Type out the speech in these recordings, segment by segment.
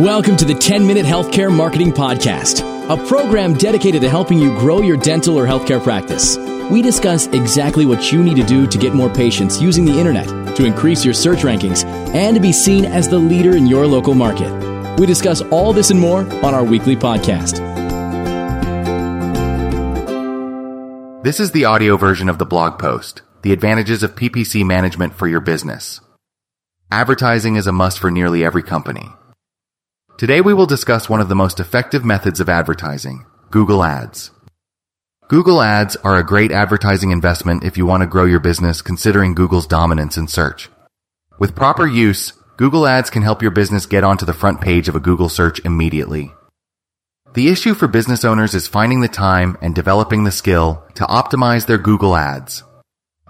Welcome to the 10-Minute Healthcare Marketing Podcast, a program dedicated to helping you grow your dental or healthcare practice. We discuss exactly what you need to do to get more patients using the internet, to increase your search rankings, and to be seen as the leader in your local market. We discuss all this and more on our weekly podcast. This is the audio version of the blog post, The Advantages of PPC Management for Your Business. Advertising is a must for nearly every company. Today we will discuss one of the most effective methods of advertising, Google Ads. Google Ads are a great advertising investment if you want to grow your business considering Google's dominance in search. With proper use, Google Ads can help your business get onto the front page of a Google search immediately. The issue for business owners is finding the time and developing the skill to optimize their Google Ads.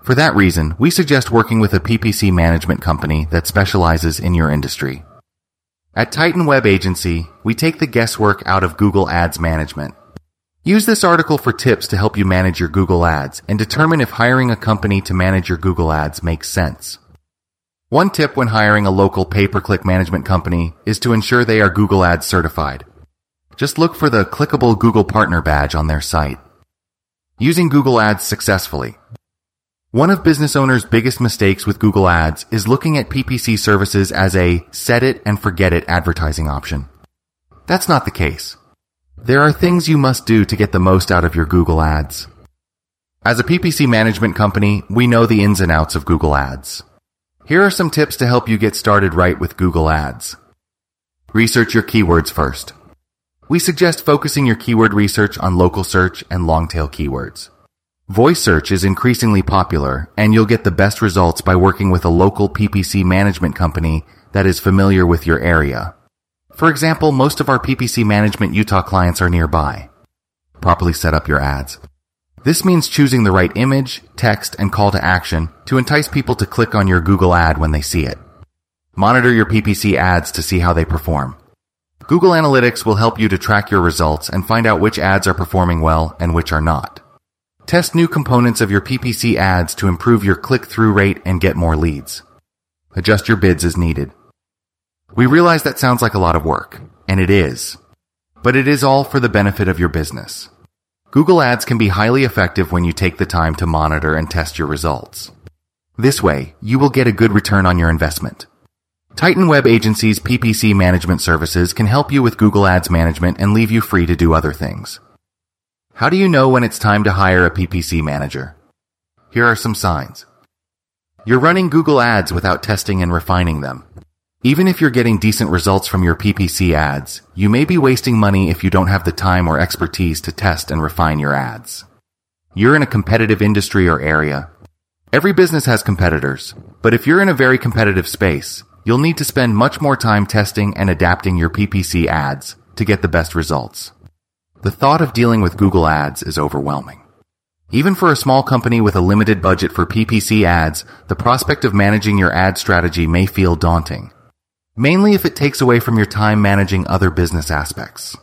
For that reason, we suggest working with a PPC management company that specializes in your industry. At Titan Web Agency, we take the guesswork out of Google Ads management. Use this article for tips to help you manage your Google Ads and determine if hiring a company to manage your Google Ads makes sense. One tip when hiring a local pay-per-click management company is to ensure they are Google Ads certified. Just look for the clickable Google Partner badge on their site. Using Google Ads successfully. One of business owners' biggest mistakes with Google Ads is looking at PPC services as a set-it-and-forget-it advertising option. That's not the case. There are things you must do to get the most out of your Google Ads. As a PPC management company, we know the ins and outs of Google Ads. Here are some tips to help you get started right with Google Ads. Research your keywords first. We suggest focusing your keyword research on local search and long-tail keywords. Voice search is increasingly popular, and you'll get the best results by working with a local PPC management company that is familiar with your area. For example, most of our PPC management Utah clients are nearby. Properly set up your ads. This means choosing the right image, text, and call to action to entice people to click on your Google ad when they see it. Monitor your PPC ads to see how they perform. Google Analytics will help you to track your results and find out which ads are performing well and which are not. Test new components of your PPC ads to improve your click-through rate and get more leads. Adjust your bids as needed. We realize that sounds like a lot of work, and it is. But it is all for the benefit of your business. Google Ads can be highly effective when you take the time to monitor and test your results. This way, you will get a good return on your investment. Titan Web Agency's PPC management services can help you with Google Ads management and leave you free to do other things. How do you know when it's time to hire a PPC manager? Here are some signs. You're running Google Ads without testing and refining them. Even if you're getting decent results from your PPC ads, you may be wasting money if you don't have the time or expertise to test and refine your ads. You're in a competitive industry or area. Every business has competitors, but if you're in a very competitive space, you'll need to spend much more time testing and adapting your PPC ads to get the best results. The thought of dealing with Google Ads is overwhelming. Even for a small company with a limited budget for PPC ads, the prospect of managing your ad strategy may feel daunting, mainly if it takes away from your time managing other business aspects.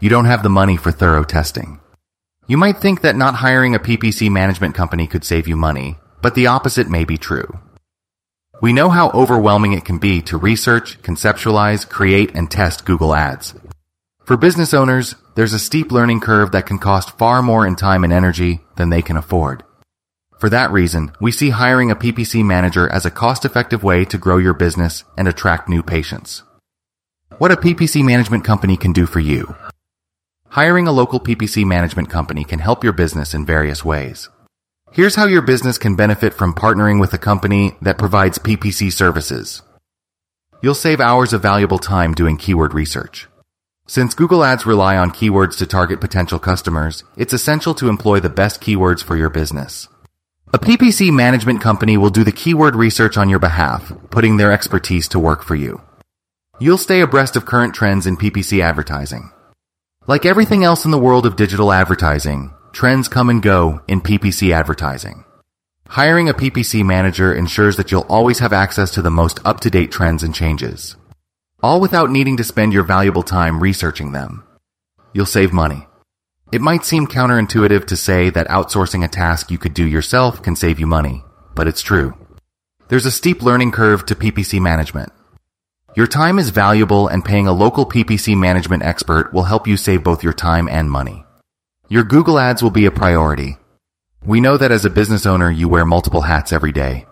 You don't have the money for thorough testing. You might think that not hiring a PPC management company could save you money, but the opposite may be true. We know how overwhelming it can be to research, conceptualize, create, and test Google Ads. For business owners, there's a steep learning curve that can cost far more in time and energy than they can afford. For that reason, we see hiring a PPC manager as a cost-effective way to grow your business and attract new patients. What a PPC management company can do for you. Hiring a local PPC management company can help your business in various ways. Here's how your business can benefit from partnering with a company that provides PPC services. You'll save hours of valuable time doing keyword research. Since Google Ads rely on keywords to target potential customers, it's essential to employ the best keywords for your business. A PPC management company will do the keyword research on your behalf, putting their expertise to work for you. You'll stay abreast of current trends in PPC advertising. Like everything else in the world of digital advertising, trends come and go in PPC advertising. Hiring a PPC manager ensures that you'll always have access to the most up-to-date trends and changes, all without needing to spend your valuable time researching them. You'll save money. It might seem counterintuitive to say that outsourcing a task you could do yourself can save you money, but it's true. There's a steep learning curve to PPC management. Your time is valuable, and paying a local PPC management expert will help you save both your time and money. Your Google Ads will be a priority. We know that as a business owner, you wear multiple hats every day.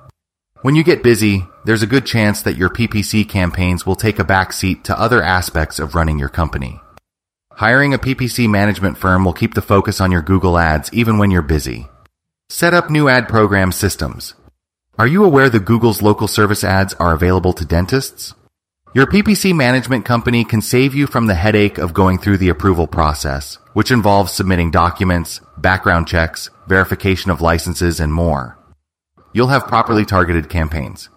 When you get busy, there's a good chance that your PPC campaigns will take a backseat to other aspects of running your company. Hiring a PPC management firm will keep the focus on your Google Ads even when you're busy. Set up new ad program systems. Are you aware that Google's local service ads are available to dentists? Your PPC management company can save you from the headache of going through the approval process, which involves submitting documents, background checks, verification of licenses, and more. You'll have properly targeted campaigns.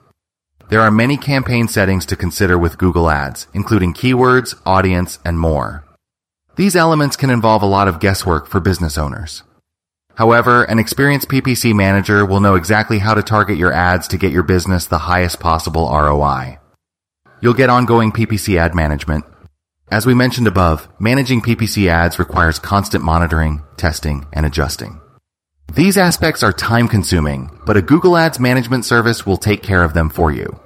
There are many campaign settings to consider with Google Ads, including keywords, audience, and more. These elements can involve a lot of guesswork for business owners. However, an experienced PPC manager will know exactly how to target your ads to get your business the highest possible ROI. You'll get ongoing PPC ad management. As we mentioned above, managing PPC ads requires constant monitoring, testing, and adjusting. These aspects are time-consuming, but a Google Ads management service will take care of them for you.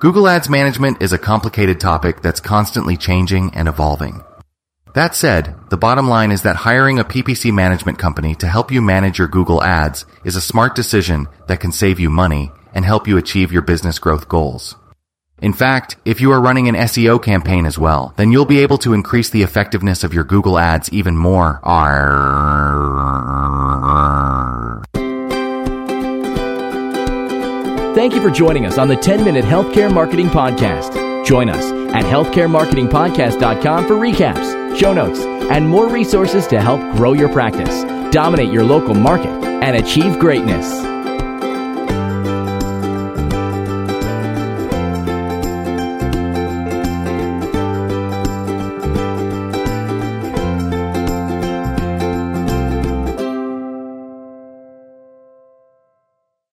Google Ads management is a complicated topic that's constantly changing and evolving. That said, the bottom line is that hiring a PPC management company to help you manage your Google Ads is a smart decision that can save you money and help you achieve your business growth goals. In fact, if you are running an SEO campaign as well, then you'll be able to increase the effectiveness of your Google Ads even more. Thank you for joining us on the 10-Minute Healthcare Marketing Podcast. Join us at healthcaremarketingpodcast.com for recaps, show notes, and more resources to help grow your practice, dominate your local market, and achieve greatness.